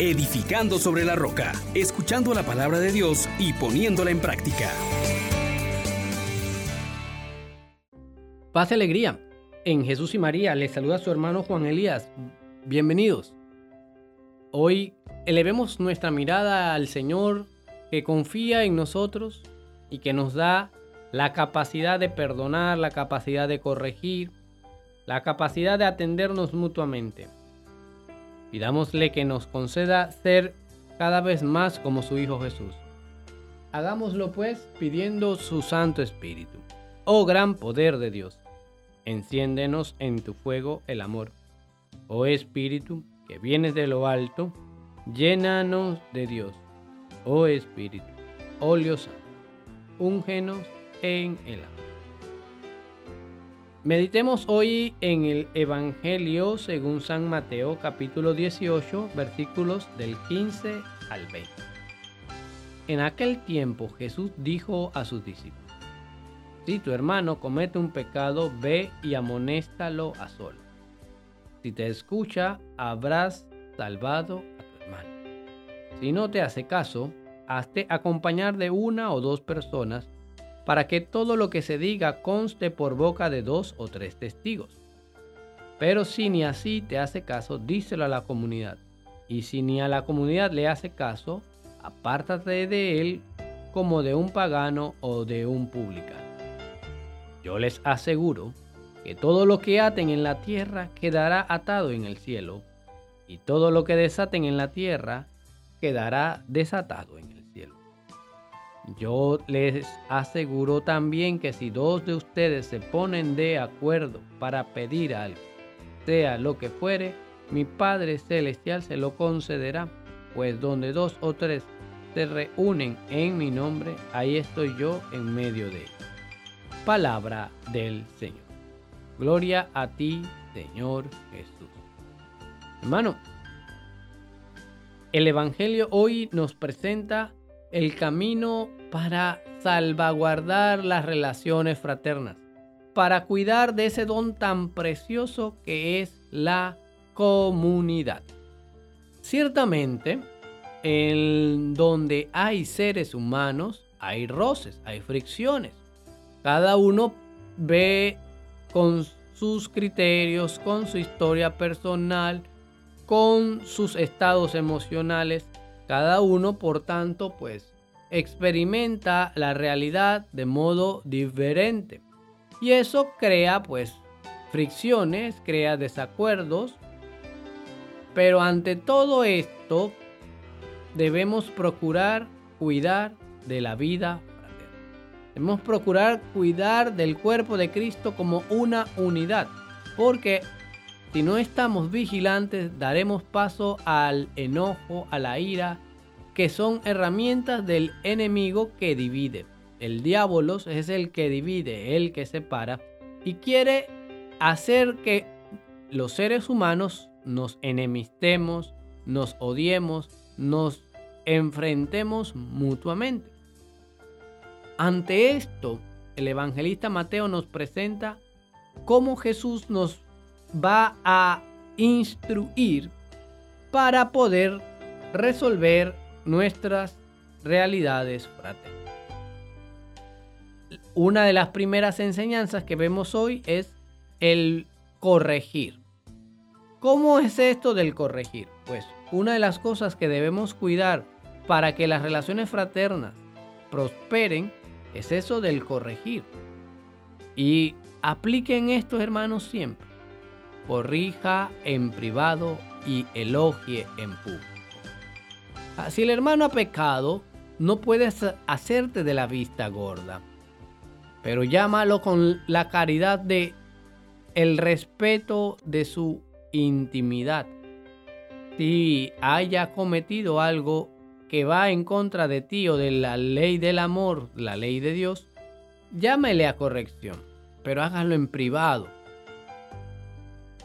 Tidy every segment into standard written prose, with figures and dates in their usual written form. edificando sobre la roca, escuchando la palabra de Dios y poniéndola en práctica. Paz y alegría. En Jesús y María les saluda su hermano Juan Elías. Bienvenidos. Hoy elevemos nuestra mirada al Señor que confía en nosotros y que nos da la capacidad de perdonar, la capacidad de corregir, la capacidad de atendernos mutuamente. Pidámosle que nos conceda ser cada vez más como su Hijo Jesús. Hagámoslo pues pidiendo su Santo Espíritu. Oh gran poder de Dios, enciéndenos en tu fuego el amor. Oh Espíritu, que vienes de lo alto, llénanos de Dios. Oh Espíritu, óleo santo, úngenos en el amor. Meditemos hoy en el Evangelio según San Mateo, capítulo 18, versículos del 15 al 20. En aquel tiempo Jesús dijo a sus discípulos: si tu hermano comete un pecado, ve y amonéstalo a solas. Si te escucha, habrás salvado a tu hermano. Si no te hace caso, hazte acompañar de una o dos personas, para que todo lo que se diga conste por boca de 2 o 3 testigos. Pero si ni así te hace caso, díselo a la comunidad. Y si ni a la comunidad le hace caso, apártate de él como de un pagano o de un publicano. Yo les aseguro que todo lo que aten en la tierra quedará atado en el cielo, y todo lo que desaten en la tierra quedará desatado en el cielo. Yo les aseguro también que si 2 de ustedes se ponen de acuerdo para pedir algo, sea lo que fuere, mi Padre Celestial se lo concederá, pues donde 2 o 3 se reúnen en mi nombre, ahí estoy yo en medio de ellos. Palabra del Señor. Gloria a ti, Señor Jesús. Hermano, el Evangelio hoy nos presenta el camino para salvaguardar las relaciones fraternas, para cuidar de ese don tan precioso que es la comunidad. Ciertamente, en donde hay seres humanos, hay roces, hay fricciones. Cada uno ve con sus criterios, con su historia personal, con sus estados emocionales. Cada uno, por tanto, pues experimenta la realidad de modo diferente. Y eso crea pues fricciones, crea desacuerdos. Pero ante todo esto debemos procurar cuidar de la vida fraterna. Debemos procurar cuidar del cuerpo de Cristo como una unidad. Porque si no estamos vigilantes, daremos paso al enojo, a la ira, que son herramientas del enemigo que divide. El diablo es el que divide, el que separa, y quiere hacer que los seres humanos nos enemistemos, nos odiemos, nos enfrentemos mutuamente. Ante esto, el evangelista Mateo nos presenta cómo Jesús nos va a instruir para poder resolver nuestras realidades fraternas. Una de las primeras enseñanzas que vemos hoy es el corregir. ¿Cómo es esto del corregir? Pues una de las cosas que debemos cuidar para que las relaciones fraternas prosperen es eso del corregir. Y apliquen esto, hermanos, siempre. Corrija en privado y elogie en público. Si el hermano ha pecado, no puedes hacerte de la vista gorda, pero llámalo con la caridad de el respeto de su intimidad. Si haya cometido algo que va en contra de ti o de la ley del amor, la ley de Dios, llámele a corrección, pero hágalo en privado.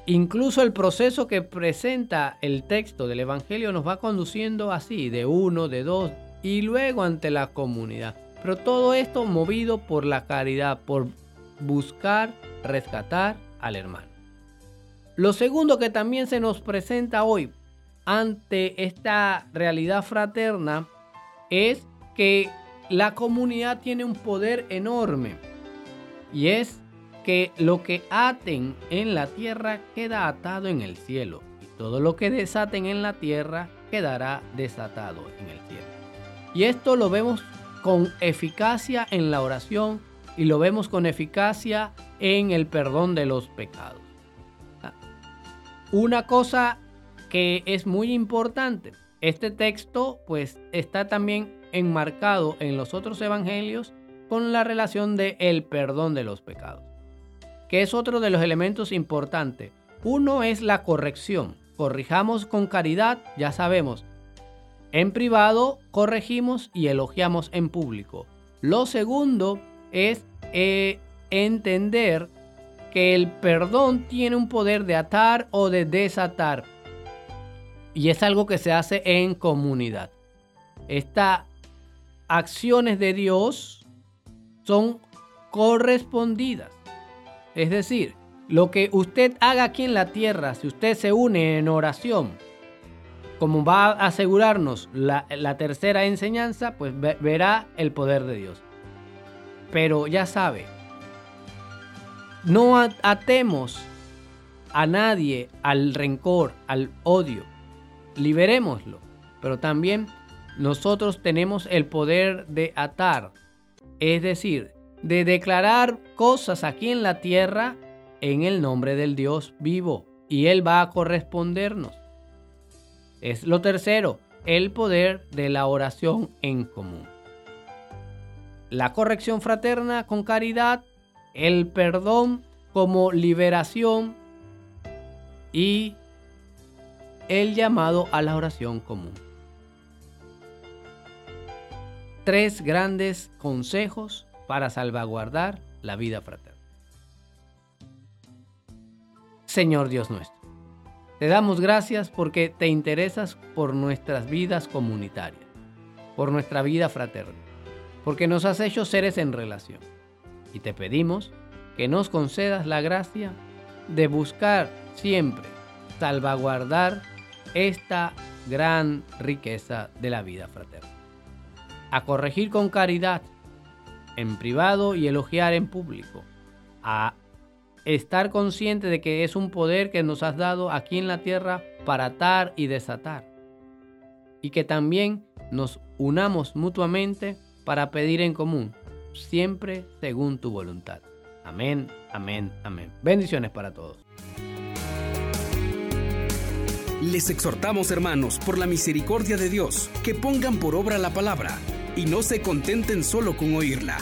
Incluso el proceso que presenta el texto del Evangelio nos va conduciendo así, de 1, de 2 y luego ante la comunidad. Pero todo esto movido por la caridad, por buscar rescatar al hermano. Lo segundo que también se nos presenta hoy, ante esta realidad fraterna es que la comunidad tiene un poder enorme, y es que lo que aten en la tierra queda atado en el cielo, y todo lo que desaten en la tierra quedará desatado en el cielo. Y esto lo vemos con eficacia en la oración y lo vemos con eficacia en el perdón de los pecados. Una cosa que es muy importante, este texto pues está también enmarcado en los otros evangelios con la relación de el perdón de los pecados, que es otro de los elementos importantes. Uno es la corrección. Corrijamos con caridad, ya sabemos. En privado corregimos y elogiamos en público. Lo segundo es entender que el perdón tiene un poder de atar o de desatar. Y es algo que se hace en comunidad. Estas acciones de Dios son correspondidas. Es decir, lo que usted haga aquí en la tierra, si usted se une en oración, como va a asegurarnos la tercera enseñanza, pues verá el poder de Dios. Pero ya sabe, no atemos a nadie al rencor, al odio. Liberémoslo, pero también nosotros tenemos el poder de atar, es decir, de declarar cosas aquí en la tierra en el nombre del Dios vivo, y Él va a correspondernos. Es lo tercero, el poder de la oración en común. La corrección fraterna con caridad, el perdón como liberación y el llamado a la oración común. Tres grandes consejos para salvaguardar la vida fraterna. Señor Dios nuestro, te damos gracias porque te interesas por nuestras vidas comunitarias, por nuestra vida fraterna, porque nos has hecho seres en relación. Y te pedimos que nos concedas la gracia de buscar siempre salvaguardar esta gran riqueza de la vida fraterna. A corregir con caridad en privado y elogiar en público. A estar consciente de que es un poder que nos has dado aquí en la tierra para atar y desatar. Y que también nos unamos mutuamente para pedir en común, siempre según tu voluntad. Amén, amén, amén. Bendiciones para todos. Les exhortamos, hermanos, por la misericordia de Dios, que pongan por obra la palabra y no se contenten solo con oírla.